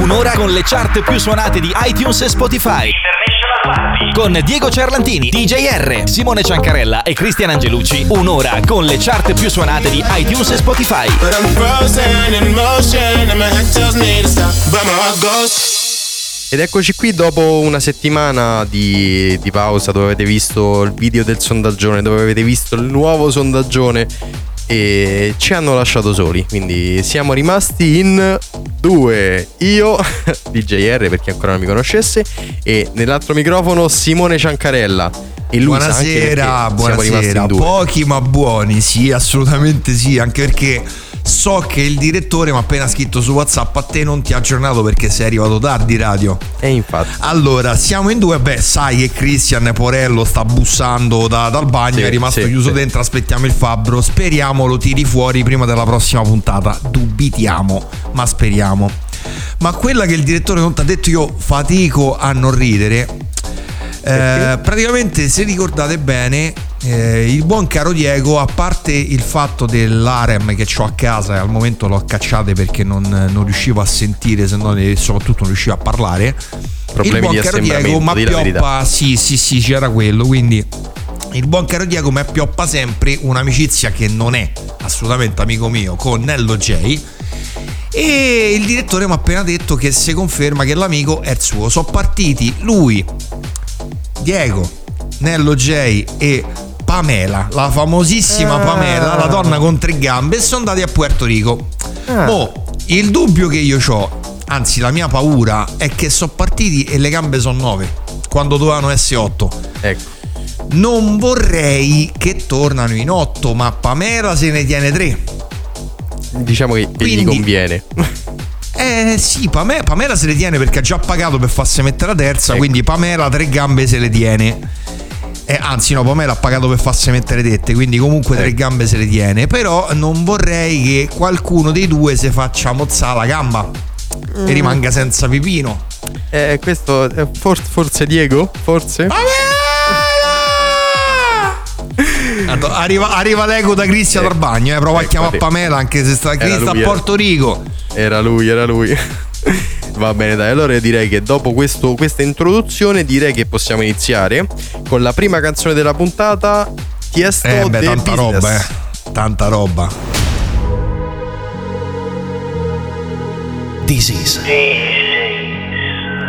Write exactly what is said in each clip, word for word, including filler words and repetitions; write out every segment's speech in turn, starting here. Un'ora con le chart più suonate di iTunes e Spotify. Con Diego Ciarlantini, D J R, Simone Ciancarella e Cristian Angelucci. Un'ora con le chart più suonate di iTunes e Spotify. Ed eccoci qui dopo una settimana di, di pausa, dove avete visto il video del sondaggione, dove avete visto il nuovo sondaggione, e ci hanno lasciato soli, quindi siamo rimasti in due. Io, D J R, per chi ancora non mi conoscesse, e nell'altro microfono Simone Ciancarella. E lui buonasera, buonasera, pochi ma buoni, sì, assolutamente sì, anche perché so che il direttore mi ha appena scritto su WhatsApp: a te non ti ha aggiornato perché sei arrivato tardi radio. E infatti. Allora, siamo in due. Beh, sai che Cristian Porello sta bussando da, dal bagno, sì, è rimasto sì, chiuso sì. dentro, aspettiamo il fabbro. Speriamo lo tiri fuori prima della prossima puntata. Dubitiamo, ma speriamo. Ma quella che il direttore non ti ha detto, io fatico a non ridere. Eh, praticamente, se ricordate bene, eh, il buon caro Diego, a parte il fatto dell'harem che ho a casa e al momento l'ho cacciate perché non, non riuscivo a sentire, se no, e soprattutto non riuscivo a parlare, problemi il buon di caro Diego ma pioppa, sì sì sì c'era quello, quindi il buon caro Diego mi pioppa sempre un'amicizia che non è assolutamente amico mio con Nello J, e il direttore mi ha appena detto che se conferma che l'amico è il suo, sono partiti lui, Diego, Nello J e Pamela, la famosissima ah. Pamela, la donna con tre gambe, e sono andati a Puerto Rico. ah. Oh, il dubbio che io ho, anzi la mia paura, è che sono partiti e le gambe sono nove quando dovevano essere otto. Ecco, non vorrei che tornano in otto, ma Pamela se ne tiene tre, diciamo che, quindi, che gli conviene. Eh sì, Pamela, Pamela se le tiene perché ha già pagato per farsi mettere la terza, ecco. Quindi Pamela tre gambe se le tiene, eh, anzi no, Pamela ha pagato per farsi mettere tette, quindi comunque ecco. tre gambe se le tiene. Però non vorrei che qualcuno dei due si faccia mozzare la gamba mm. e rimanga senza pipino. Eh, questo eh, forse, forse Diego, forse Pamela! Arriva, arriva l'ego da Cristian eh, dal bagno, eh, prova ecco, a chiamare te. Pamela, anche se sta Cristian a Porto Rico. Era lui, era lui. Va bene, dai, allora io direi che dopo questo, questa introduzione direi che possiamo iniziare con la prima canzone della puntata. Tiesto eh beh, tanta business. roba, eh. Tanta roba. This is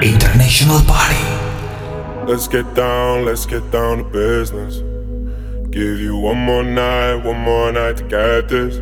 International Party. Let's get down, let's get down to business. Give you one more night, one more night to get this.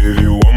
Give you one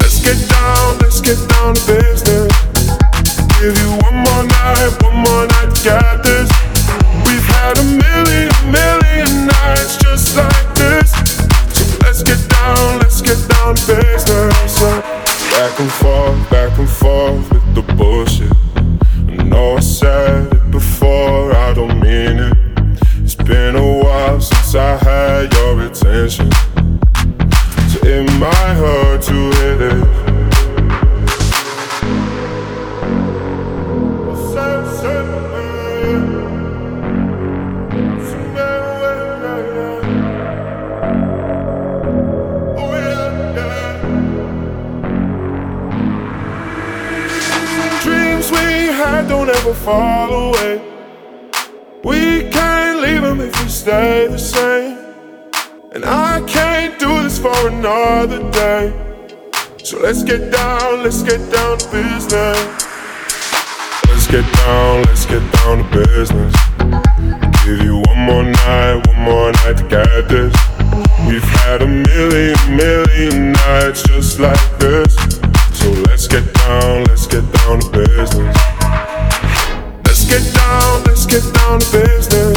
Let's get down, let's get down to business. Give you one more night, one more night to get this. We've had a million, million nights just like this. So let's get down, let's get down to business. Back and forth, back and forth with the bullshit. I know I said it before, I don't mean it. It's been a while since I had your attention, so it might hurt to hit it. Don't ever fall away. We can't leave them if we stay the same. And I can't do this for another day. So let's get down, let's get down to business. Let's get down, let's get down to business. Give you one more night, one more night to get this. We've had a million, million nights just like this. So let's get down, let's get down to business. Let's get down, let's get get down to business.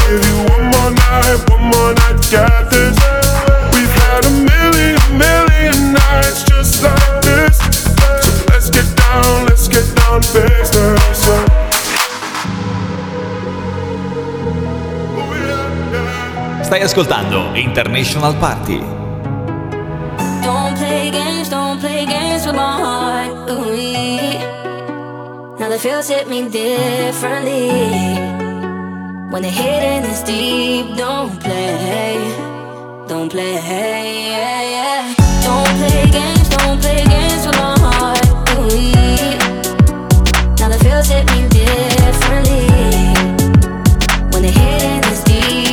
Give you one more night, one more night, got this. We've had a million, million nights just like this. So let's get down, let's get down to business. Stai ascoltando International Party. Don't play games, don't play games with my heart, ooh. Now the feels hit me differently. When the hidden is deep, don't play, don't play, yeah, yeah. Don't play games, don't play games with my heart, ooh. Now the feels hit me differently. When the hidden is deep.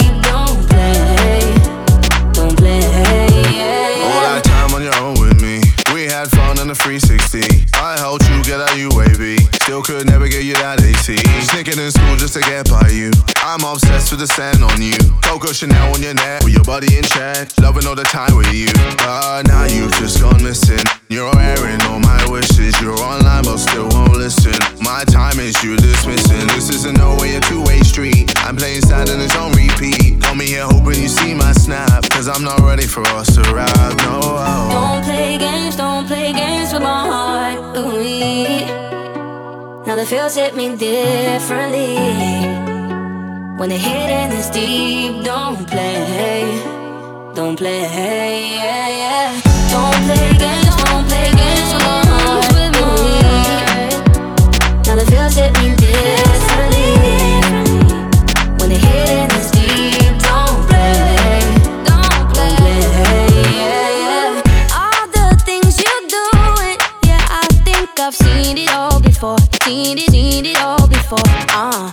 three sixty I helped you get out U A B. Still could never get you that A C. Sneaking in school just to get by you. I'm obsessed with the scent on you. Coco Chanel on your neck, with your body in check. Loving all the time with you. But now you've just gone missing. You're airing all my wishes. You're online but still won't listen. My time is you dismissing. This isn't no way a two-way street. I'm playing sad and it's on repeat. Call me here hoping you see my snap, cause I'm not ready for us to rap, no. Don't play games, don't play games with my heart, ooh. Now the feels hit me differently. When the hidden is deep, don't play, don't play, yeah, yeah. Don't play games, don't play games with my heart, ooh. Now the feels hit me differently. When the hidden is deep, don't play, don't play, yeah, yeah. All the things you do, it, yeah, I think I've seen it all before. Seen it, seen it all before, uh.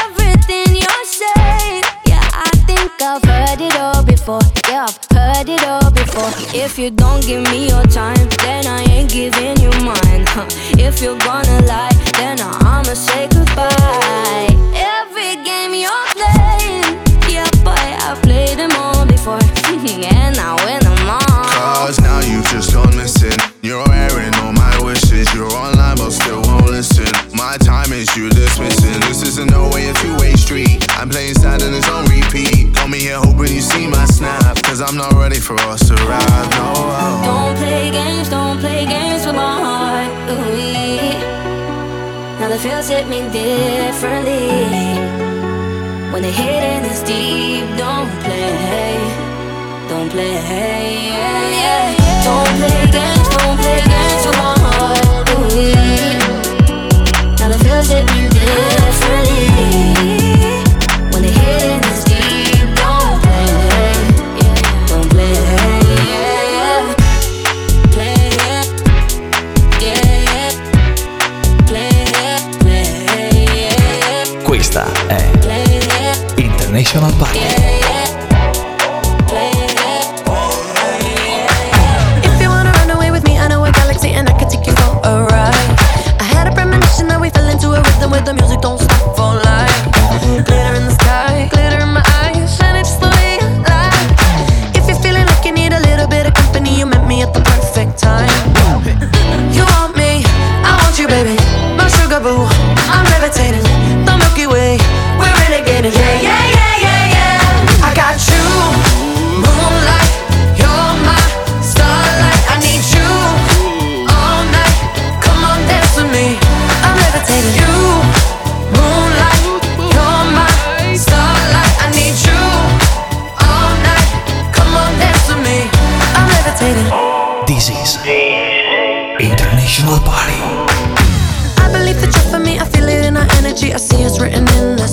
Everything you're saying, yeah, I think I've heard it all before. Yeah, I've heard it all before. If you don't give me your time, then I ain't giving you mine, huh. If you're gonna lie, then I'ma say goodbye. Every game you're playing, yeah, boy, I've played them all before. And I win them all. Cause now you've just gone missing. You're airing all my wishes. You're online but still won't listen. My time is you dismissing. This isn't no way a two-way street. I'm playing sad and it's on repeat. Call me here hoping you see my snap, cause I'm not ready for us to ride, no. Don't play games, don't play games with my heart, ooh. Now the feels hit me differently. When the hidden is deep, don't play, don't play, yeah, yeah. Don't play games, don't play games with my heart, ooh. Now the feels hit me differently. When the hidden is deep, don't play, yeah, don't play, yeah, yeah. Play it, yeah, play it, play it. Questa è National Party. If you wanna run away with me, I know a galaxy and I can take you for a ride. I had a premonition that we fell into a rhythm where the music don't stop for life. Glitter in the sky, glitter in my eyes, shine it just the way I like. If you're feeling like you need a little bit of company, you met me at the perfect time. You want me, I want you, baby. My sugar boo, I'm levitating. The Milky Way, we're renegading, yeah, yeah, yeah. International Party. I believe that you're for me, I feel it in our energy, I see it's written in the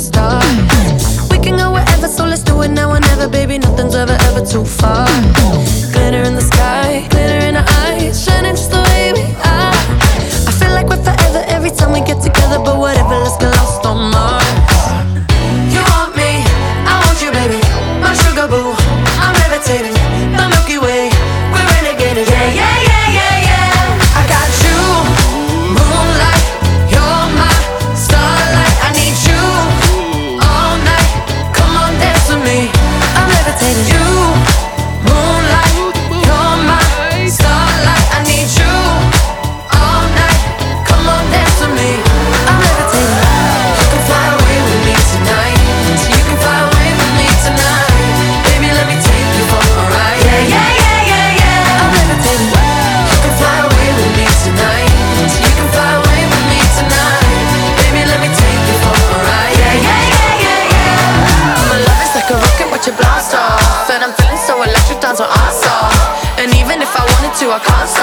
to a concert.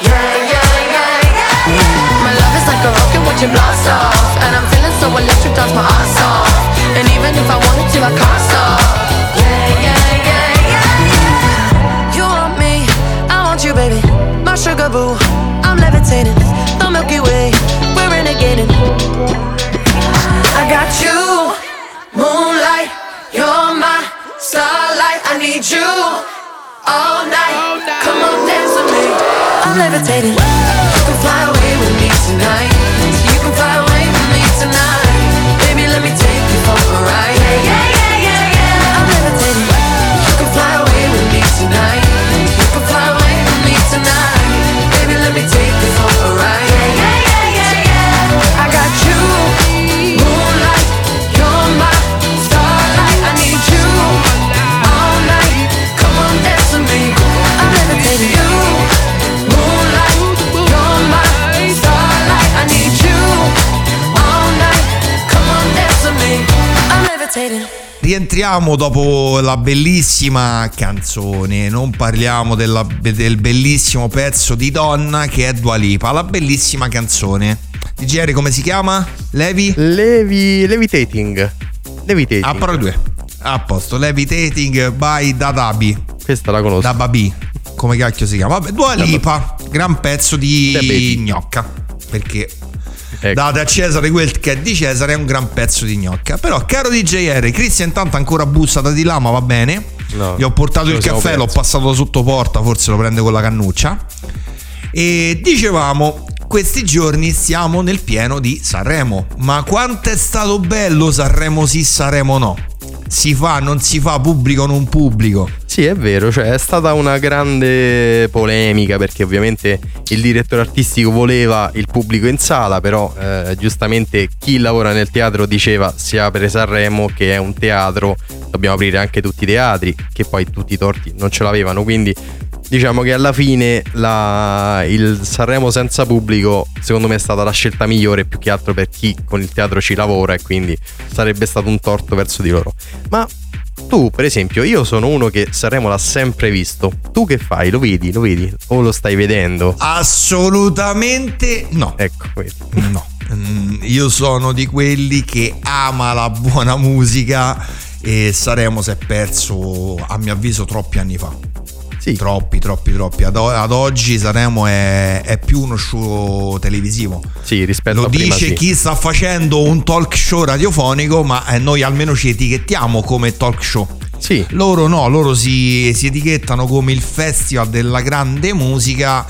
Yeah, yeah, yeah, yeah, yeah. My love is like a rocket watching blast off, and I'm feeling so electric, dance my ass off. And even if I wanted to, I can't stop. Yeah, yeah, yeah, yeah, yeah. You want me, I want you, baby. My sugar boo, I'm levitating. The Milky Way, we're renegading. I got you, moonlight. You're my starlight. I need you all night. All night. Come on, dance with me. I'm levitating. You can fly away with me tonight. You can fly away with me tonight. Baby, let me take you for a ride. Yeah, yeah, yeah, yeah, yeah. I'm levitating. You can fly away with me tonight. You can fly away with me tonight. Baby, let me take you for a ride. Yeah, yeah, yeah, yeah, yeah. I got you, moonlight. You're my starlight. I need you all night. Come on, dance with me. I'm levitating. You, moonlight. You're my starlight. I need you all night. Come on, dance with me. I'm levitating. Rientriamo dopo la bellissima canzone, non parliamo della, del bellissimo pezzo di donna che è Dua Lipa, la bellissima canzone. D J R, come si chiama? Levi? Levi, Levitating. Levitating. Ah, però due. A posto, Levitating by Dadabi. Questa la conosco. Dadabi, come cacchio si chiama? Vabbè, Dua Lipa, gran pezzo di gnocca, perché... Ecco. Date a Cesare quel che è di Cesare, è un gran pezzo di gnocca. Però, caro D J R, Cristian intanto ancora bussa da di là, ma va bene. No, gli ho portato il caffè, penso. L'ho passato sotto porta, forse lo prende con la cannuccia. E dicevamo, questi giorni siamo nel pieno di Sanremo. Ma quanto è stato bello Sanremo sì, Sanremo no. Si fa, non si fa, pubblico, non pubblico. Sì, è vero, cioè è stata una grande polemica, perché ovviamente il direttore artistico voleva il pubblico in sala, però eh, giustamente chi lavora nel teatro diceva si apre Sanremo che è un teatro, dobbiamo aprire anche tutti i teatri, che poi tutti i torti non ce l'avevano, quindi diciamo che alla fine la, il Sanremo senza pubblico secondo me è stata la scelta migliore, più che altro per chi con il teatro ci lavora, e quindi sarebbe stato un torto verso di loro. Ma tu, per esempio, io sono uno che Sanremo l'ha sempre visto. Tu che fai? Lo vedi? Lo vedi? O lo stai vedendo? Assolutamente no. Ecco, no. Mm, io sono di quelli che ama la buona musica, e Sanremo si è perso, a mio avviso, troppi anni fa. Sì. Troppi, troppi, troppi. Ad, ad oggi Sanremo è, è più uno show televisivo. Sì, rispetto Lo a prima, dice sì. Chi sta facendo un talk show radiofonico, ma noi almeno ci etichettiamo come talk show. Sì. Loro no, loro si, si etichettano come il festival della grande musica.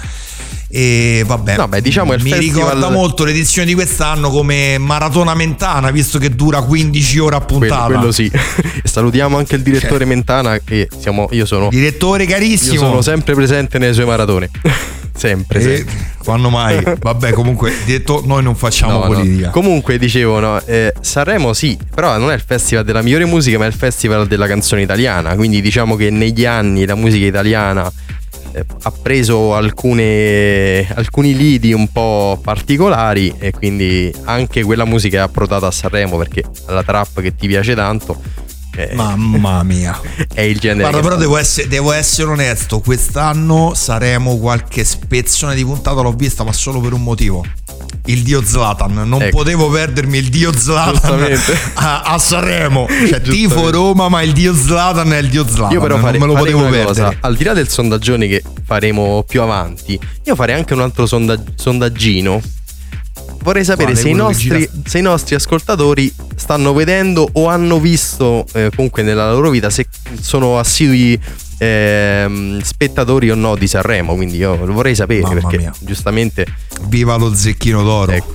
E vabbè, no, beh, diciamo mi festival... ricorda molto l'edizione di quest'anno come Maratona Mentana, visto che dura quindici ore a puntata. Quello, quello sì. Salutiamo anche il direttore, certo. Mentana, che siamo, io sono direttore carissimo. Io sono sempre presente nelle sue maratone. Sempre, sempre. Quando mai? Vabbè, comunque detto, noi non facciamo no, politica. No. Comunque dicevo, no, eh, Sanremo sì, però non è il festival della migliore musica, ma è il festival della canzone italiana, quindi diciamo che negli anni la musica italiana ha preso alcune, alcuni lidi un po' particolari, e quindi anche quella musica è approdata a Sanremo, perché la trap che ti piace tanto è, mamma mia è il genere. Guarda, però devo essere, devo essere onesto, quest'anno Sanremo qualche spezzone di puntata l'ho vista, ma solo per un motivo: il dio Zlatan. Non ecco. potevo perdermi il dio Zlatan a, a Sanremo. Cioè, tifo Roma, ma il dio Zlatan è il dio Zlatan. Io però fare, non me lo potevo perdere. Cosa, al di là del sondaggione che faremo più avanti, io farei anche un altro sondag- sondaggino. Vorrei sapere vale, se, i nostri, se i nostri ascoltatori stanno vedendo o hanno visto eh, comunque nella loro vita, se sono assidui Ehm, spettatori o no di Sanremo, quindi io lo vorrei sapere. Mamma perché mia. Giustamente viva lo Zecchino d'oro, ecco.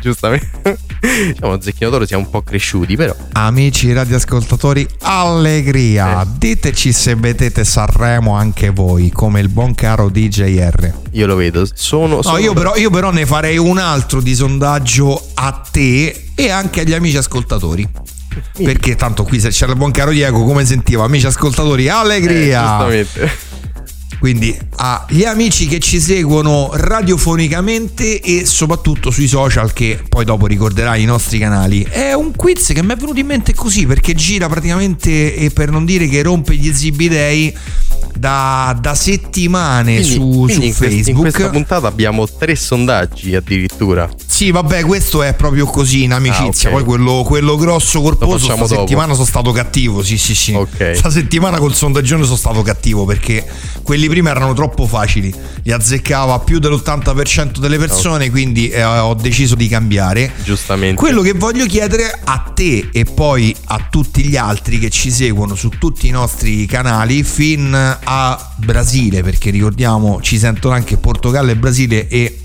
Giustamente diciamo lo Zecchino d'oro siamo un po' cresciuti, però amici radioascoltatori, allegria, eh. Diteci se vedete Sanremo anche voi come il buon caro D J R. Io lo vedo, sono, no, sono... Io, però, io però ne farei un altro di sondaggio a te e anche agli amici ascoltatori. Perché tanto qui se c'era il buon caro Diego, come sentiva, amici ascoltatori, allegria! Eh, giustamente. Quindi agli amici che ci seguono radiofonicamente e soprattutto sui social, che poi dopo ricorderai i nostri canali, è un quiz che mi è venuto in mente così, perché gira praticamente, e per non dire che rompe gli zibidei, da, da settimane, quindi, su, quindi su in Facebook. In questa puntata abbiamo tre sondaggi addirittura. Sì, vabbè, questo è proprio così in amicizia. Ah, okay. Poi quello, quello grosso corposo sta dopo. Settimana sono stato cattivo. Sì, sì, sì. Okay. Sta settimana col sondaggione sono stato cattivo perché quelli prima erano troppo facili. Li azzeccava più dell'ottanta per cento delle persone, okay. Quindi eh, ho deciso di cambiare. Giustamente. Quello che voglio chiedere a te e poi a tutti gli altri che ci seguono su tutti i nostri canali fin a Brasile, perché ricordiamo ci sentono anche Portogallo e Brasile e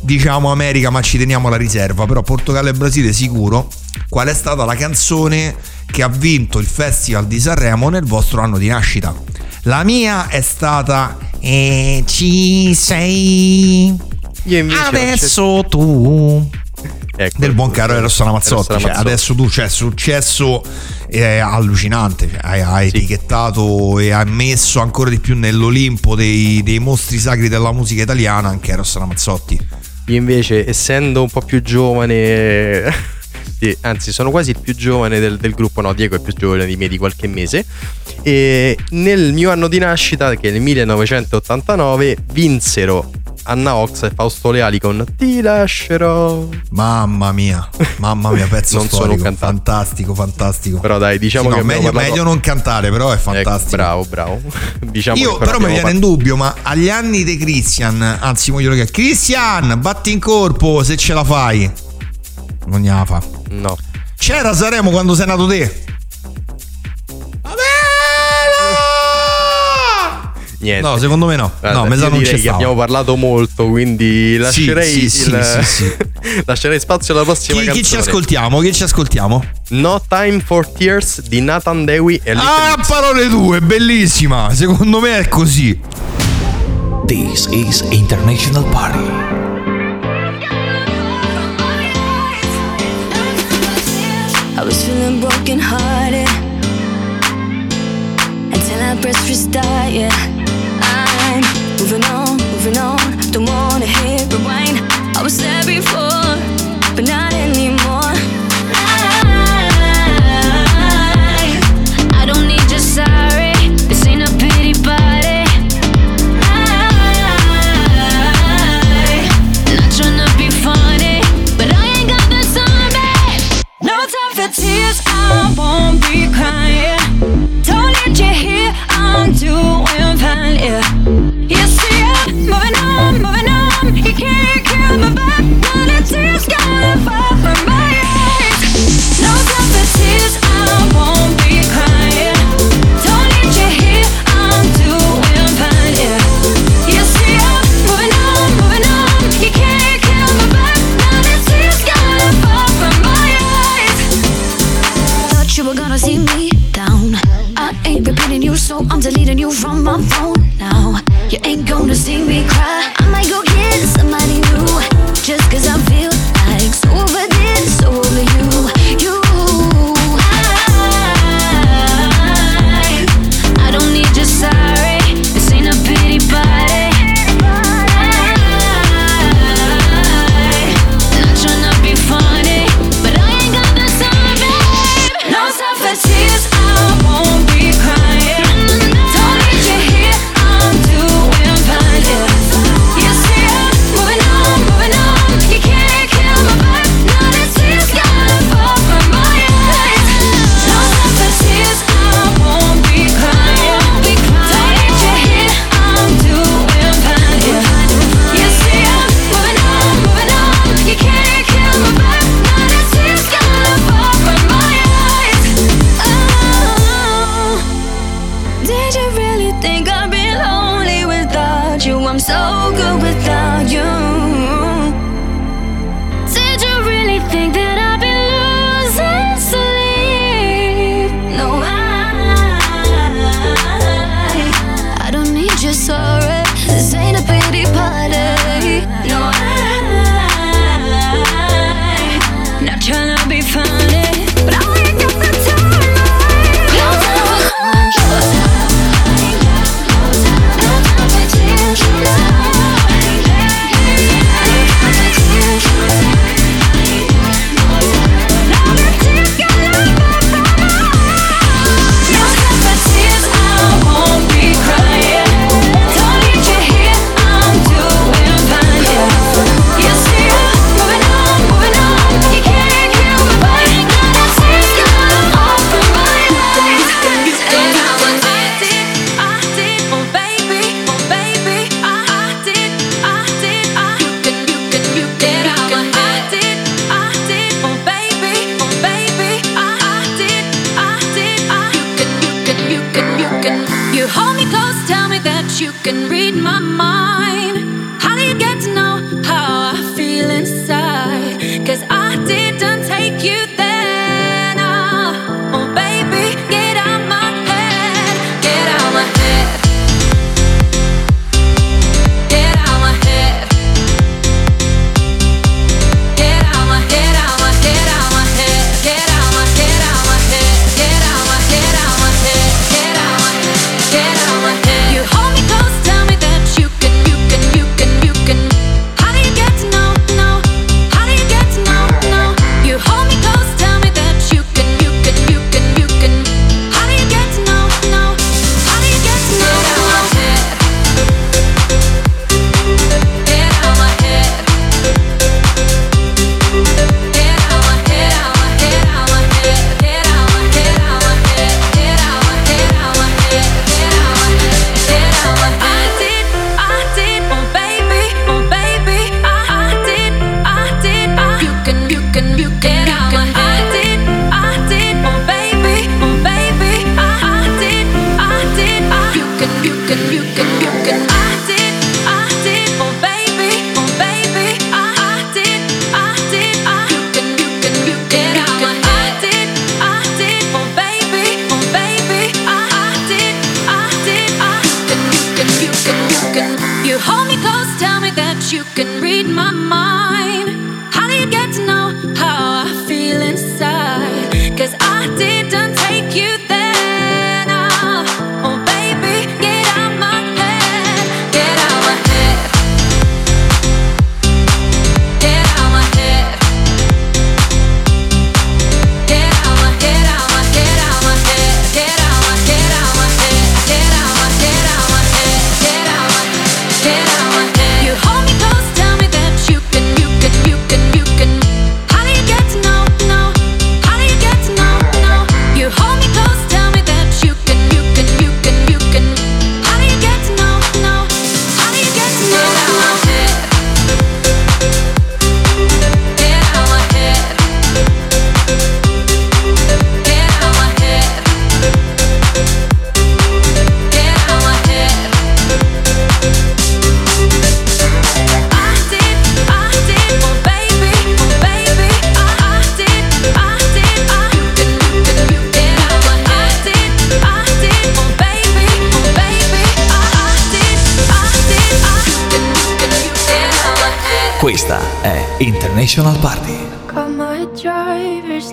diciamo America, ma ci teniamo alla riserva, però Portogallo e Brasile sicuro. Qual è stata la canzone che ha vinto il Festival di Sanremo nel vostro anno di nascita? La mia è stata E ci sei adesso tu, ecco, del buon caro Eros Ramazzotti. Cioè, adesso tu, cioè, successo è allucinante, cioè, hai, hai sì. etichettato e hai messo ancora di più nell'Olimpo dei, dei mostri sacri della musica italiana anche Eros Ramazzotti. Io invece, essendo un po' più giovane, sì, anzi sono quasi il più giovane del, del gruppo, no, Diego è più giovane di me di qualche mese, e nel mio anno di nascita, che è il millenovecentottantanove, vinsero Anna Oxa e Fausto Leali con Ti lascerò. Mamma mia, mamma mia, pezzo non storico, sono fantastico, fantastico. Però dai, diciamo sì, che no, meglio, parlato... meglio non cantare, però è fantastico. Ecco, bravo, bravo. Diciamo io però mi viene in dubbio, ma agli anni di Cristian, anzi voglio dire Cristian, batti in corpo se ce la fai. Non ne la fa. No. C'era Sanremo quando sei nato te? Niente. No, secondo me no. No, me sa non c'è stato. Abbiamo parlato molto, quindi lascerei sì, sì, il... sì, sì, sì. lascerei spazio alla prossima chi, canzone. Chi ci ascoltiamo? Chi ci ascoltiamo? No Time for Tears di Nathan Dewey e Little Ah, Mix. Parole tue, bellissima. Secondo me è così. This is International Party. I was feeling broken hearted until I pressed restart, yeah. Moving on, moving on, don't wanna hit rewind. I was there before, but not anymore. I, I don't need your sorry, this ain't a pity party. I, not tryna be funny, but I ain't got that time, babe. No time for tears, I won't be crying. Don't need you here, I'm doing fine, yeah. You see, I can read my mind. How do you get to know how I feel inside? 'Cause I didn't take you there. International Party. Got my driver's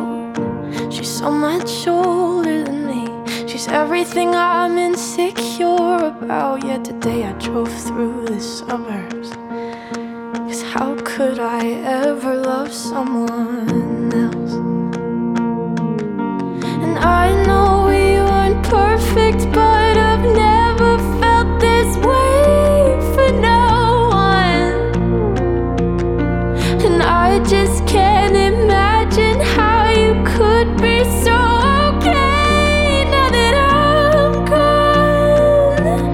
She's so much older than me, she's everything I'm insecure about. Yet today I drove through the suburbs, 'cause how could I ever love someone else? And I know we weren't perfect, but I've never felt this way for now. And I just can't imagine how you could be so okay now that I'm gone.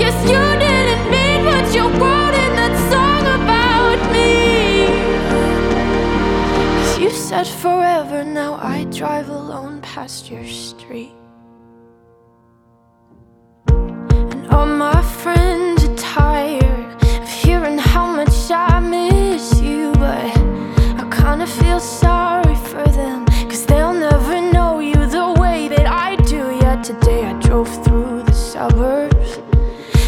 Guess you didn't mean what you wrote in that song about me. 'Cause you said forever, now I drive alone past your street. And all my friends are tired of hearing how much I miss you. But I kinda feel sorry for them, 'cause they'll never know you the way that I do. Yet today I drove through the suburbs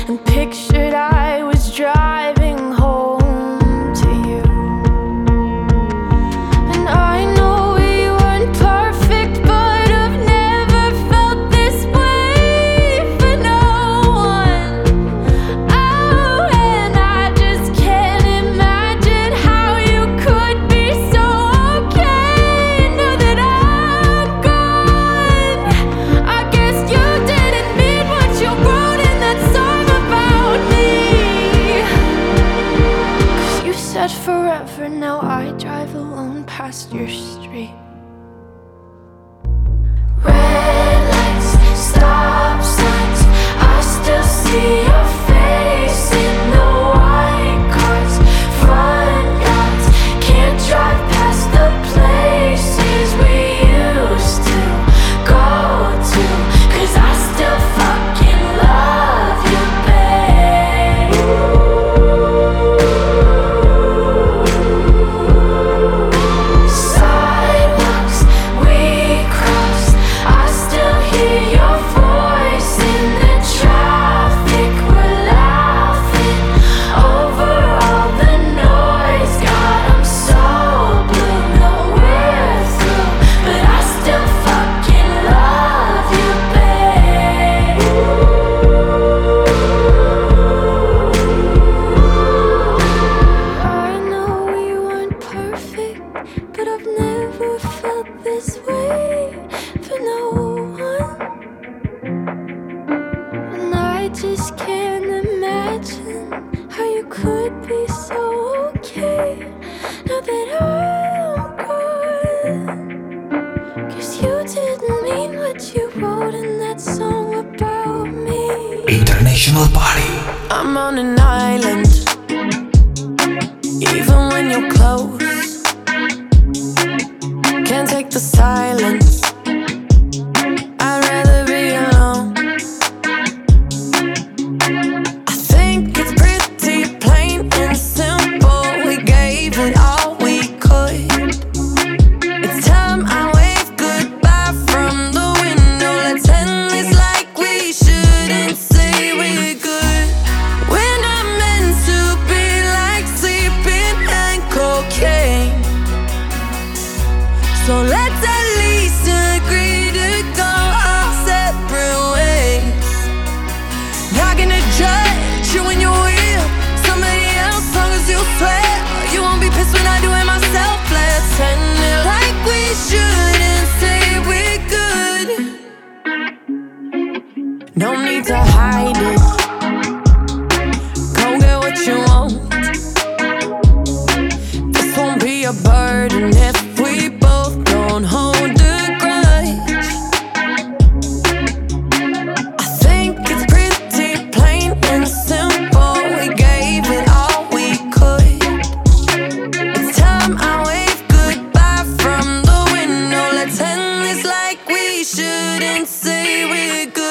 and pictured I was driving home to you. And I know we weren't perfect, but I've never felt this way for no one. Oh, and I just can't imagine how you could be so okay now that I'm gone. I guess you International Party. I'm on an island, even when you're close. Can't take the silence. I'd rather be alone. I think it's pretty plain and simple. We gave it all we could. It's time I wave goodbye from the window. Let's end this like we shouldn't say we're good. We're not meant to be like sleeping and cocaine. So let's end. No need to hide it. Go get what you want. This won't be a burden if we both don't hold a grudge. I think it's pretty plain and simple. We gave it all we could. It's time I wave goodbye from the window. Let's end this like we shouldn't say we're good.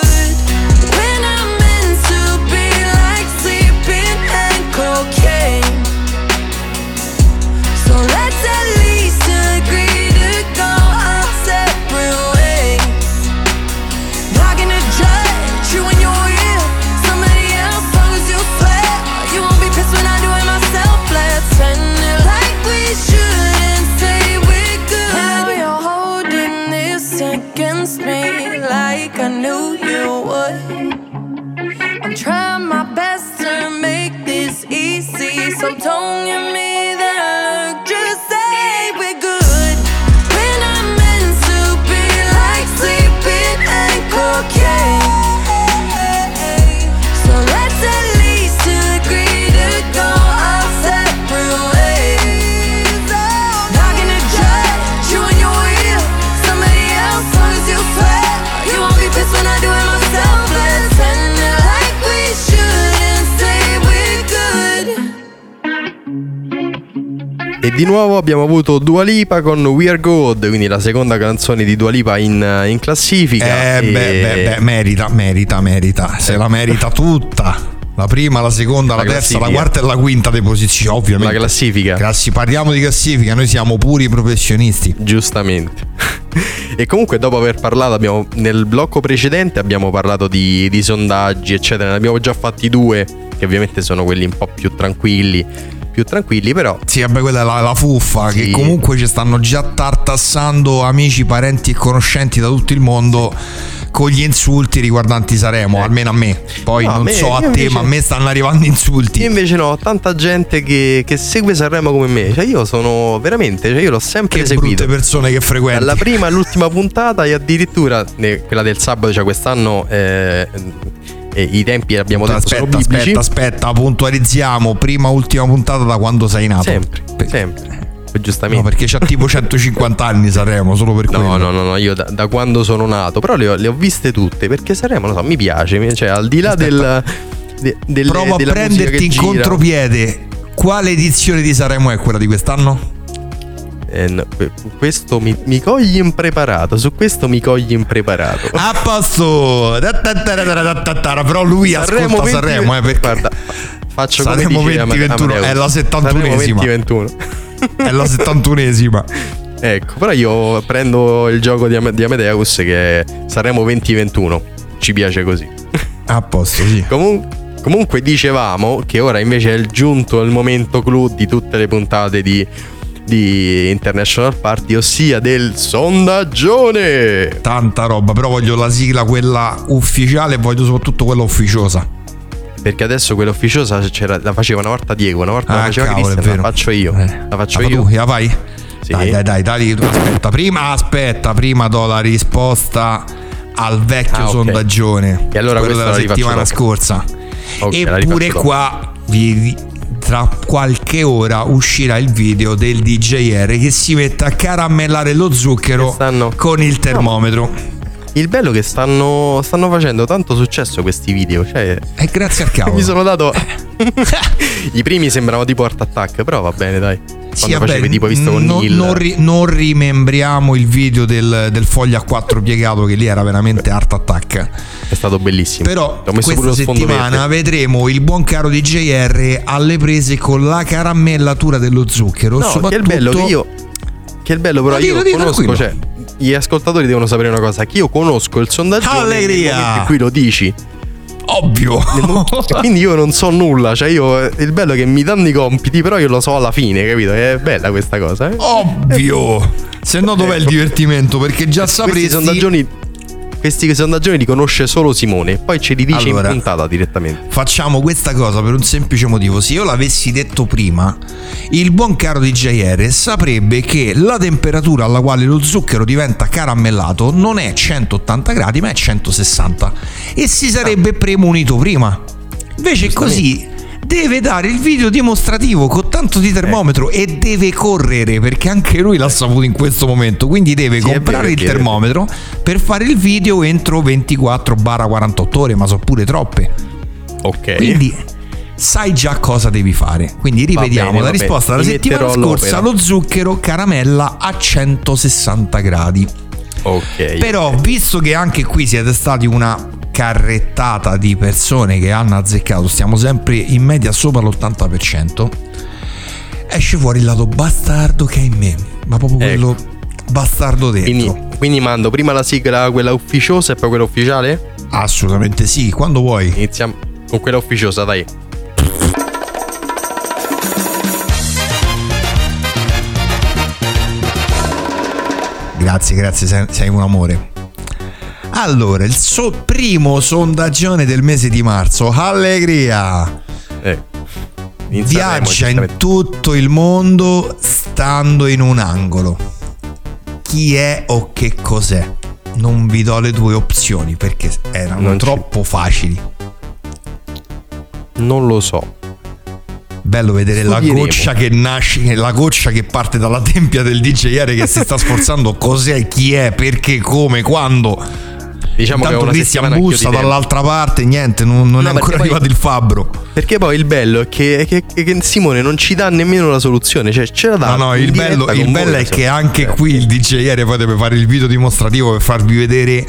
So don't give me that look, just say we're good. We're not meant to be like sleeping and cocaine. So let's at least agree to go our separate ways. Not gonna judge you and your will. Somebody else, as long as you swear, you won't be pissed when I do it myself. Let's end it like we should and say we're good. E di nuovo abbiamo avuto Dua Lipa con We Are Good, quindi la seconda canzone di Dua Lipa in, in classifica. Eh, e... beh, beh, beh, merita, merita, merita. Se eh. la merita tutta. La prima, la seconda, la, la terza, la quarta e la quinta delle posizioni, ovviamente. La classifica. Classi- parliamo di classifica, noi siamo puri professionisti. Giustamente. E comunque dopo aver parlato, abbiamo, nel blocco precedente abbiamo parlato di, di sondaggi, eccetera. Ne abbiamo già fatti due, che ovviamente sono quelli un po' più tranquilli. Più tranquilli però. Sì, vabbè, quella è la, la fuffa, sì. Che comunque ci stanno già tartassando amici, parenti e conoscenti da tutto il mondo con gli insulti riguardanti Sanremo, eh. almeno a me. Poi no, non me, so a te, invece... ma a me stanno arrivando insulti. Io invece no, tanta gente che, che segue Sanremo come me. Cioè io sono veramente, cioè io l'ho sempre che seguito. Che brutte persone che frequenti. Dalla prima all'ultima puntata, e addirittura quella del sabato, cioè quest'anno... Eh, i tempi abbiamo detto aspetta, sono biblici. Aspetta, aspetta, puntualizziamo. Prima, ultima puntata da quando sei nato. Sempre, per... sempre. Giustamente. No, perché c'ha tipo centocinquanta anni Sanremo, solo per quello. No, no, no, no, io da, da quando sono nato. Però le ho, le ho viste tutte, perché Sanremo, non so, mi piace. Cioè, al di là aspetta. del... De, del Prova a prenderti in gira. Contropiede. Quale edizione di Sanremo è quella di quest'anno? Eh, no, questo mi, mi coglie impreparato. Su questo mi coglie impreparato. A posto. Però lui Sanremo ascolta Sanremo eh, perché... Guarda, faccio Sanremo come venti ventuno è la settantunesima. È la settantunesima. Ecco, però io prendo il gioco di Amadeus, che è Sanremo venti ventuno. Ci piace così. A posto, sì. Comunque Comunque dicevamo che ora invece è giunto il momento clou di tutte le puntate di di International Party, ossia del sondaggione. Tanta roba, però voglio la sigla quella ufficiale e voglio soprattutto quella ufficiosa. Perché adesso quella ufficiosa c'era, la faceva una volta Diego, una volta ah, la faceva Cristian, la faccio io. Eh. La faccio la io. Tu, la fai? Sì. Dai, dai, dai, dai, aspetta, prima aspetta, prima do la risposta al vecchio ah, okay. sondaggione. E allora quella della settimana scorsa. Okay, eppure qua vi tra qualche ora uscirà il video del D J R che si mette a caramellare lo zucchero stanno... con il termometro. No. Il bello è che stanno, stanno facendo tanto successo questi video, cioè... E eh, grazie al cavolo. Mi sono dato... I primi sembravano tipo Art Attack, però va bene, dai. Sì, vabbè, tipo visto con non, il... non, ri, non rimembriamo il video del, del foglio a quattro piegato, che lì era veramente Art Attack. È stato bellissimo. Però questa settimana vedremo il buon caro D J R alle prese con la caramellatura dello zucchero. No, soprattutto... che è il bello che io... Che è bello, però no, io dico, conosco, cioè, gli ascoltatori devono sapere una cosa, che io conosco il sondaggio. Allegria! Qui lo dici. Ovvio. Quindi io non so nulla, cioè io, il bello è che mi danno i compiti, però io lo so alla fine, capito? È bella questa cosa, eh? Ovvio. Se no dov'è il divertimento? Perché già sapresti. Questi sondaggioni, questi sondaggioni li conosce solo Simone. Poi ce li dice allora, in puntata direttamente. Facciamo questa cosa per un semplice motivo. Se io l'avessi detto prima, il buon caro D J R saprebbe che la temperatura alla quale lo zucchero diventa caramellato non è centottanta gradi ma è centosessanta, e si sarebbe premunito prima. Invece così deve dare il video dimostrativo con tanto di termometro, eh. e deve correre, perché anche lui l'ha saputo in questo momento, quindi deve sì, comprare il termometro per fare il video entro ventiquattro quarantotto ore, ma sono pure troppe. Ok. Quindi sai già cosa devi fare. Quindi ripetiamo bene, la risposta della settimana scorsa: lo zucchero caramella a centosessanta gradi. Ok. Però visto che anche qui siete stati una carrettata di persone che hanno azzeccato, stiamo sempre in media sopra l'ottanta per cento, esce fuori il lato bastardo che è in me, ma proprio quello, ecco, bastardo dentro. Quindi, quindi mando prima la sigla, quella ufficiosa, e poi quella ufficiale? Assolutamente sì, quando vuoi. Iniziamo con quella ufficiosa, dai. Grazie, grazie, sei, sei un amore. Allora, il suo primo sondaggione del mese di marzo, allegria, eh, viaggia in tutto il mondo stando in un angolo. Chi è o che cos'è? Non vi do le due opzioni perché erano non troppo ci... facili. Non lo so. Bello vedere la goccia che nasce, la goccia che parte dalla tempia del D J R che si sta sforzando. Cos'è, chi è, perché, come, quando... Diciamo intanto che Cristian bussa dall'altra parte, niente, non, non no, è ancora arrivato poi, il fabbro. Perché poi il bello è che, che, che Simone non ci dà nemmeno la soluzione, cioè ce la dà. No, no, il bello, il bello è che anche qui il D J R poi deve fare il video dimostrativo per farvi vedere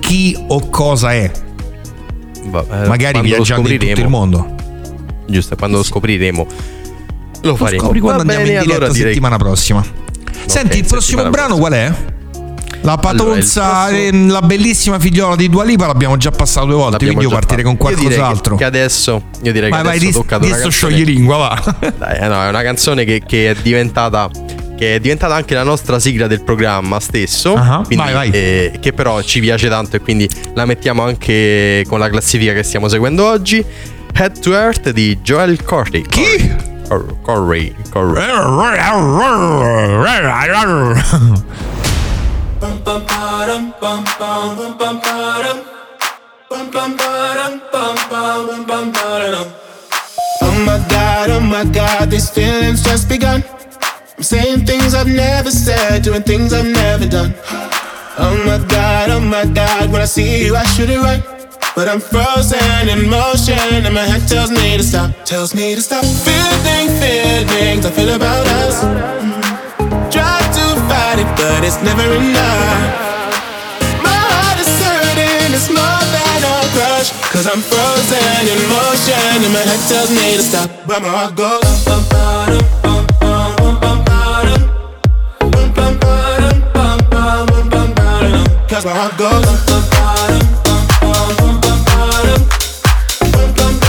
chi o cosa è. Vabbè, magari viaggiando in tutto il mondo. Giusto, quando sì. lo scopriremo lo faremo. Lo scopri quando Va andiamo bene, in diretta allora settimana direi... prossima. Okay, senti, il prossimo brano prossima. qual è? La patonza, allora, prossimo... la bellissima figliola di Dua Lipa l'abbiamo già passata due volte, l'abbiamo, quindi io partirei fatto. con qualcos'altro. Che, che adesso io direi vai, che adesso tocca una canzone. Sciogli lingua, va. Dai, no, è una canzone che, che è diventata che è diventata anche la nostra sigla del programma stesso, uh-huh. quindi, vai, vai. Eh, che però ci piace tanto e quindi la mettiamo anche con la classifica che stiamo seguendo oggi. Head to Earth di Joel Corry. Chi? Corry, Corry. Bum bum bum bum bum bum bum bum bum. Oh my god, oh my god, these feelings just begun. I'm saying things I've never said, doing things I've never done. Oh my god, oh my god, when I see you I should it right, but I'm frozen in motion and my head tells me to stop, tells me to stop. Feeling, feelings I feel about us. It, but it's never enough. My heart is hurting, it's more than a crush, 'cause I'm frozen in motion and my head tells me to stop, but my heart goes bum bum bum bum bum bum bum bum bum bum, 'cause my heart goes bum bum bum bum bum bum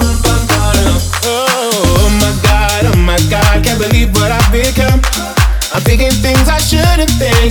bum bum. Oh my god, oh my god, can't believe what I've become. I'm thinking things I shouldn't think,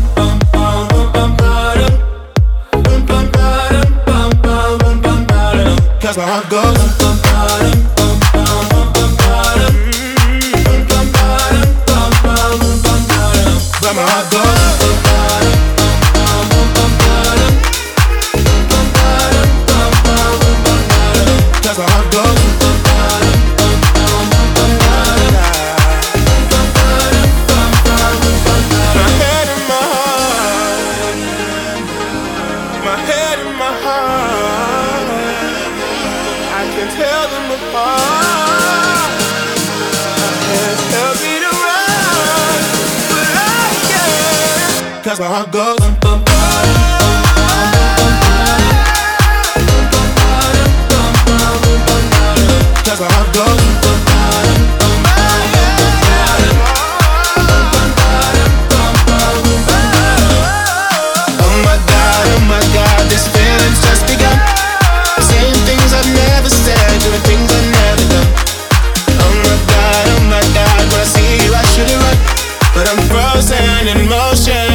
bum bum bum bum bum bum bum bum bum bum, cause my heart goes bum bum bum bum bum bum bum bum bum bum bum, but my heart goes bum bum bum bum bum bum bum bum bum, cause my heart goes. That's where I go. That's where I go. Oh my God, oh my God, this feeling's just begun. Saying things I've never said, doing things I've never done. Oh my God, oh my God, when I see you I shouldn't run, but I'm frozen in motion.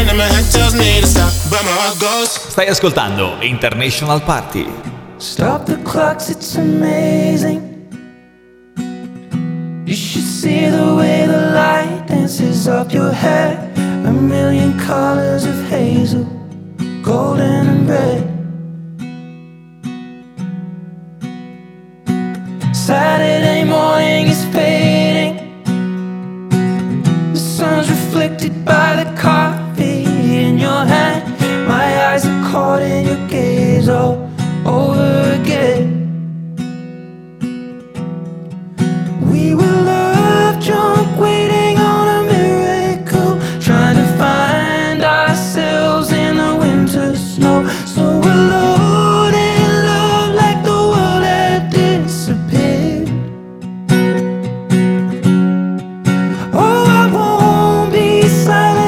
Stai ascoltando International Party. Stop the clocks, it's amazing. You should see the way the light dances up your hair. A million colors of hazel, golden and red. Saturday morning is fading. The sun's reflected by the car in your hand, my eyes are caught in your gaze all over again. We were love drunk, waiting on a miracle, trying to find ourselves in the winter snow. So we're alone in love like the world had disappeared. Oh, I won't be silent,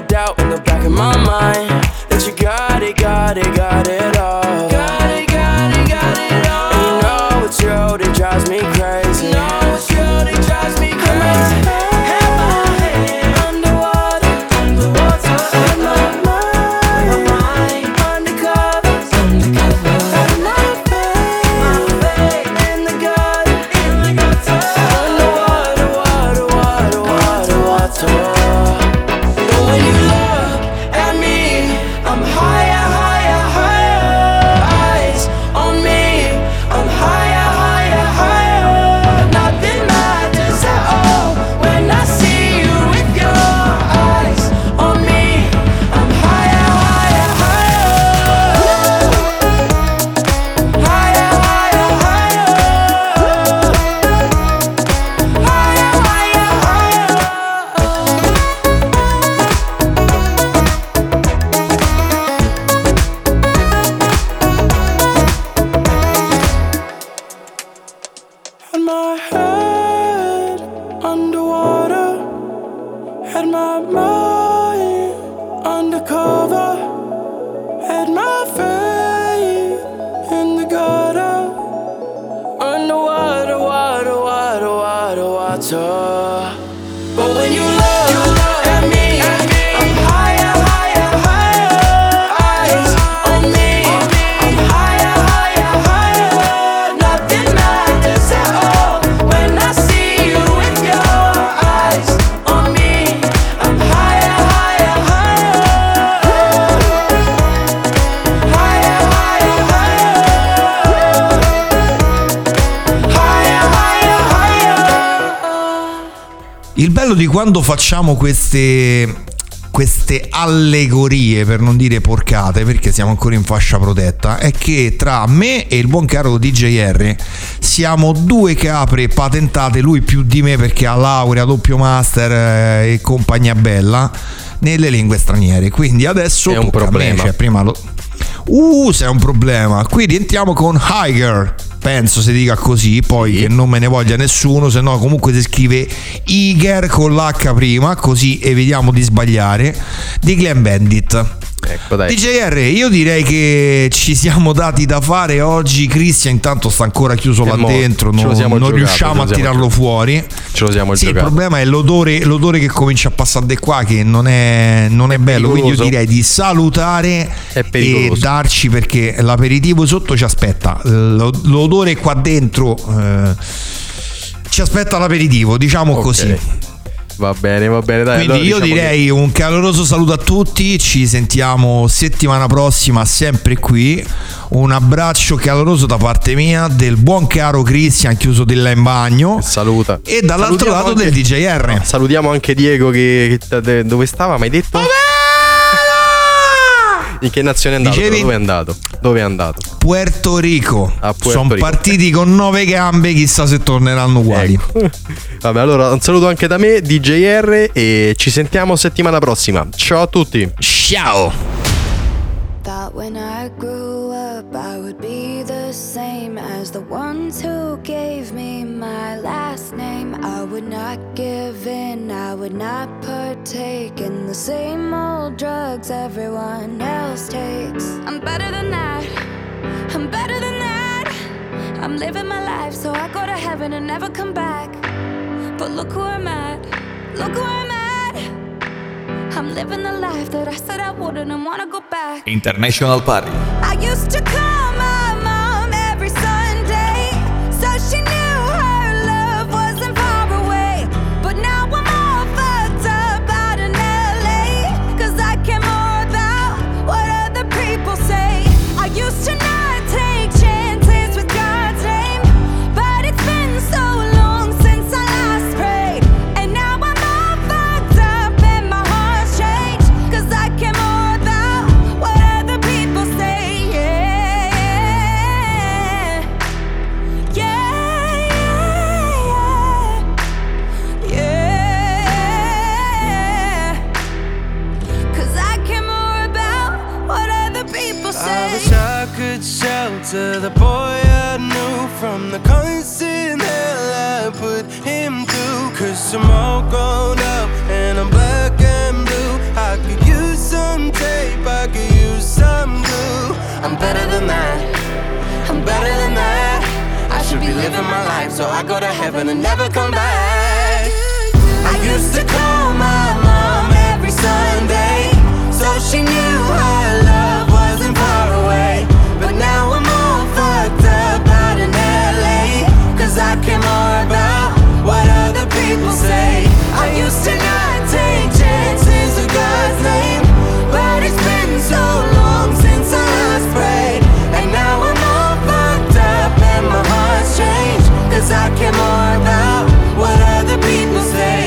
a doubt in the back of my mind that you got it, got it, got it all. Got it, got it, got it all. And you know it's true, it drives me crazy. You know it's true, it drives me crazy. Il bello di quando facciamo queste queste allegorie, per non dire porcate, perché siamo ancora in fascia protetta, è che tra me e il buon caro D J R siamo due capre patentate, lui più di me perché ha laurea, doppio master e compagnia bella nelle lingue straniere. Quindi adesso è un problema. Me, cioè prima lo... Uh, se è un problema. Qui rientriamo con Higher. Penso si dica così, poi che non me ne voglia nessuno, se no comunque si scrive Iger con l'H prima, così evitiamo di sbagliare, di Clean Bandit. Ecco, dai. D J R, io direi che ci siamo dati da fare oggi. Cristian intanto sta ancora chiuso là dentro, non, non giocato, riusciamo a tirarlo giocato. fuori. Ce lo siamo sì, giocato. Il problema è l'odore, l'odore che comincia a passare da qua, che non è, non è, è bello, pericoloso. Quindi io direi di salutare e darci, perché l'aperitivo sotto ci aspetta. L'odore qua dentro eh, ci aspetta l'aperitivo, diciamo okay. Così. Va bene, va bene, dai. Quindi allora, io diciamo direi che... un caloroso saluto a tutti. Ci sentiamo settimana prossima, sempre qui. Un abbraccio caloroso da parte mia, del buon caro Cristian, chiuso di là in bagno. Saluta. E dall'altro salutiamo lato anche... del D J R. No, salutiamo anche Diego, che, che dove stava? Mi hai detto? In che nazione è andato? Dicevi... Dove è andato? Dove è andato? Puerto Rico. Sono partiti con nove gambe, chissà se torneranno uguali. Ecco. Vabbè, allora un saluto anche da me, D J R, e ci sentiamo settimana prossima. Ciao a tutti. Ciao. Thought when I grew up I would be the same as the ones who gave me my last name. I would not give in, I would not partake in the same old drugs everyone else takes. I'm better than that, I'm better than that. I'm living my life so I go to heaven and never come back. But look who I'm at, look who I'm at. I'm living the life that I said I wouldn't and wanna go back. International Party. I used to call my mom every Sunday, so she knew her love wasn't far away. But now I'm all fucked up out in L A, cause I care more about what other people say. I used to not take chances with God's name, but it's been so long since I last prayed. And now I'm all fucked up and my heart's changed, cause I care more about what other people say. Yeah, yeah, yeah, yeah, yeah. Cause I care more about what other people say. I wish I could shelter the boy I knew from the constant hell I put him through. Cause I'm all grown up and I'm black and blue. I could should be living my life so I go to heaven and never come back. I used to call my mom every Sunday so she knew her love wasn't far away. But now I'm all fucked up out in L A, cause I care more about what other people say. I used to not take chances with God's name, but it's been so long since I last prayed. And now I'm all fucked up and my heart's changed, cause I care more about what other people say.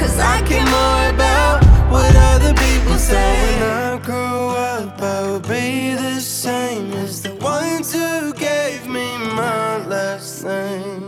Cause I care more about what other people say. When I grow up I will be the same as the ones who gave me my last name.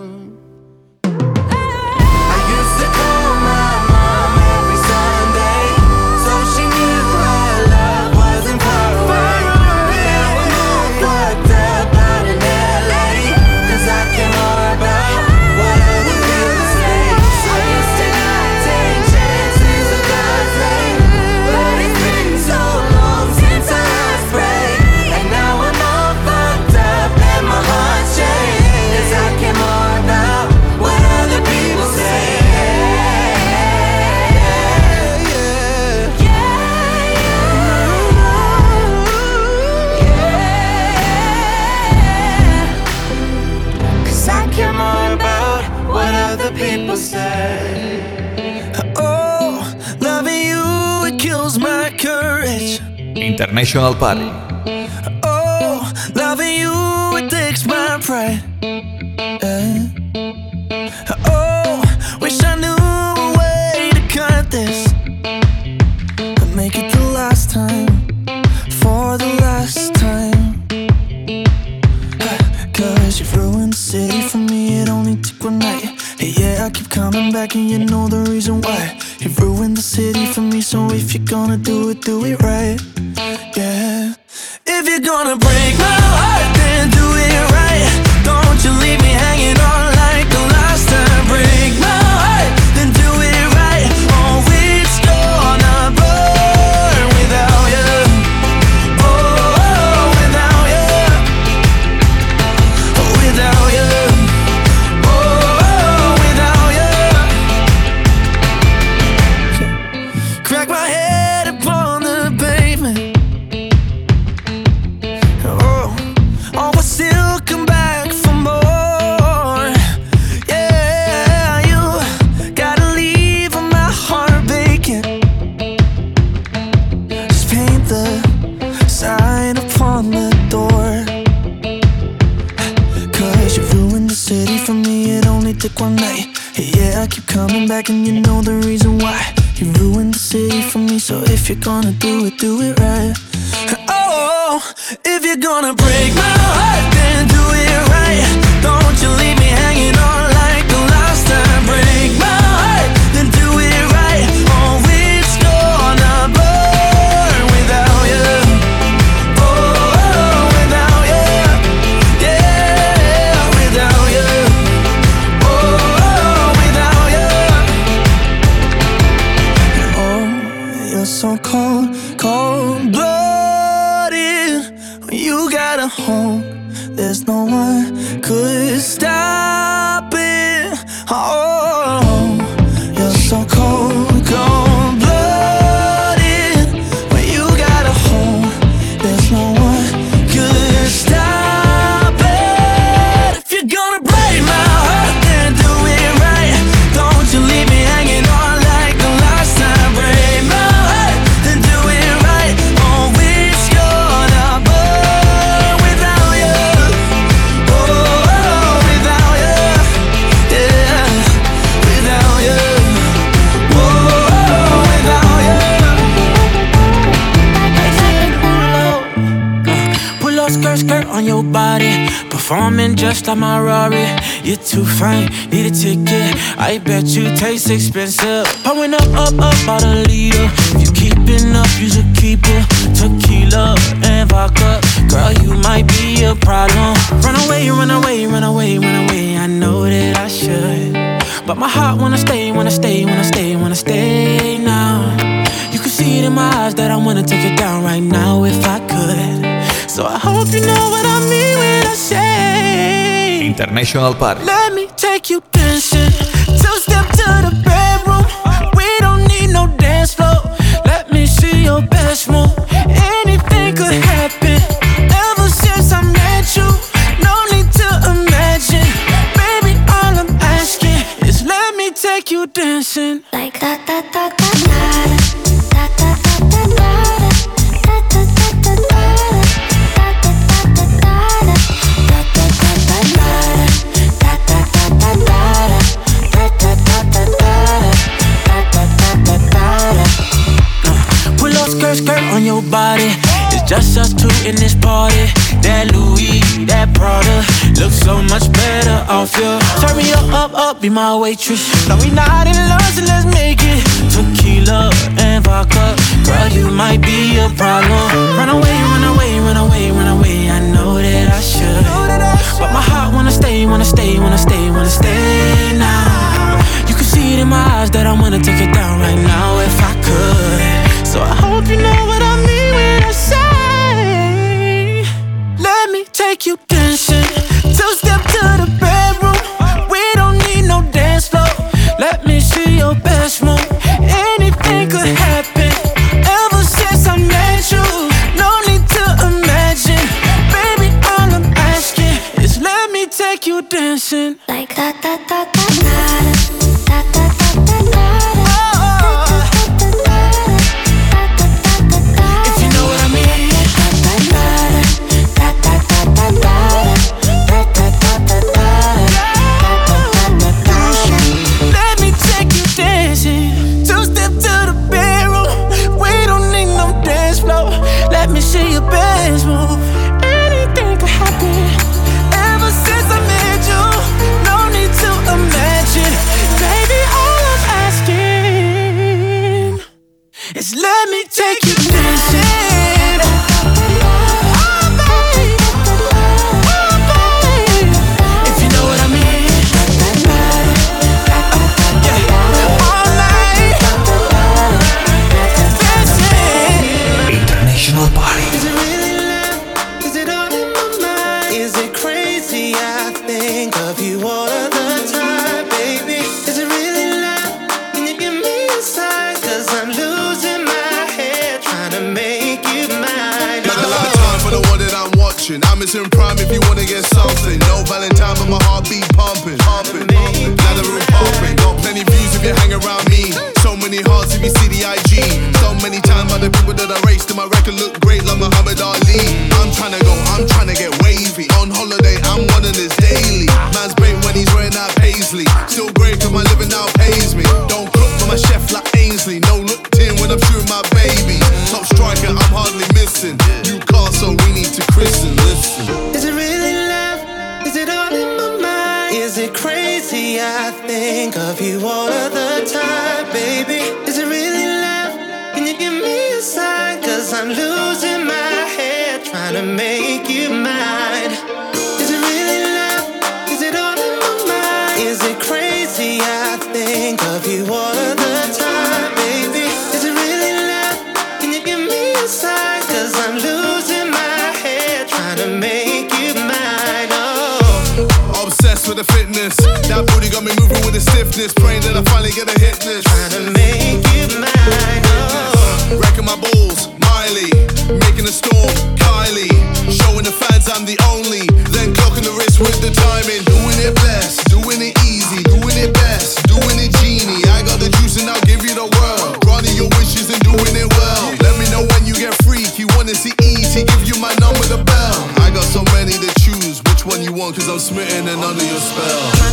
International Party. Oh, loving you, it takes my pride. Yeah. Oh, wish I knew a way to cut this, but make it the last time, for the last time. Cause you've ruined the city for me, it only took one night. Hey, yeah, I keep coming back and you know the reason why. You've ruined the city for me, so if you're gonna do it, do it right. Yeah. If you're gonna break my heart, then do it right. Don't you leave me hanging on like the last time. Break my heart, then do it right. Oh, it's gonna burn without you. Oh, without you. Oh, without you. Oh, without you. Crack my head upon the pavement. One night. Hey, yeah, I keep coming back and you know the reason why. You ruined the city for me, so if you're gonna do it, do it right. Oh, if you're gonna break my heart, then do it right. Don't you leave me hanging on like the last time. Break my heart, then do it right. Oh, it's gonna burn without you. So cold, cold-blooded. When you got a home, there's no one could stop it. Oh, you're so cold, cold-blooded. When you got a home, there's no one could stop it. If you're gonna break my heart, then do it right. Don't you leave me hanging on like the last time. Break my heart. On your body, performing just like my Rari. You're too fine, need a ticket. I bet you taste expensive. Pouring up, up, up, out a liter. If you keeping up, you should keep it. Tequila and vodka, girl, you might be a problem. Run away, run away, run away, run away. I know that I should, but my heart wanna stay, wanna stay, wanna stay, wanna stay now. You can see it in my eyes that I wanna take it down right now if I could. So I hope you know what I mean when I say International Party. Let me take you dancing. Two step to the bedroom. We don't need no dance floor. Let me see your best move. Anything could happen. Ever since I met you, no need to imagine. Baby, all I'm asking is let me take you dancing. Like that, that, that, that. On your body, it's just us two in this party. That Louis, that Prada, looks so much better off you. Turn me up, up, up, be my waitress. Now we not in love, so let's make it tequila and vodka. Girl, you might be a problem. Run away, run away, run away, run away. I know that I should, but my heart wanna stay, wanna stay, wanna stay, wanna stay now. You can see it in my eyes that I wanna take it down right now if I could. So I hope you know what I mean when I say let me take you dancing. Two step to the bedroom. We don't need no dance floor. Let me see your best move. Anything could happen. Ever since I met you, no need to imagine. Baby, all I'm asking is let me take you dancing. Like that, that, that, that, that, that, that, that, that, that. Smitten and under your spell.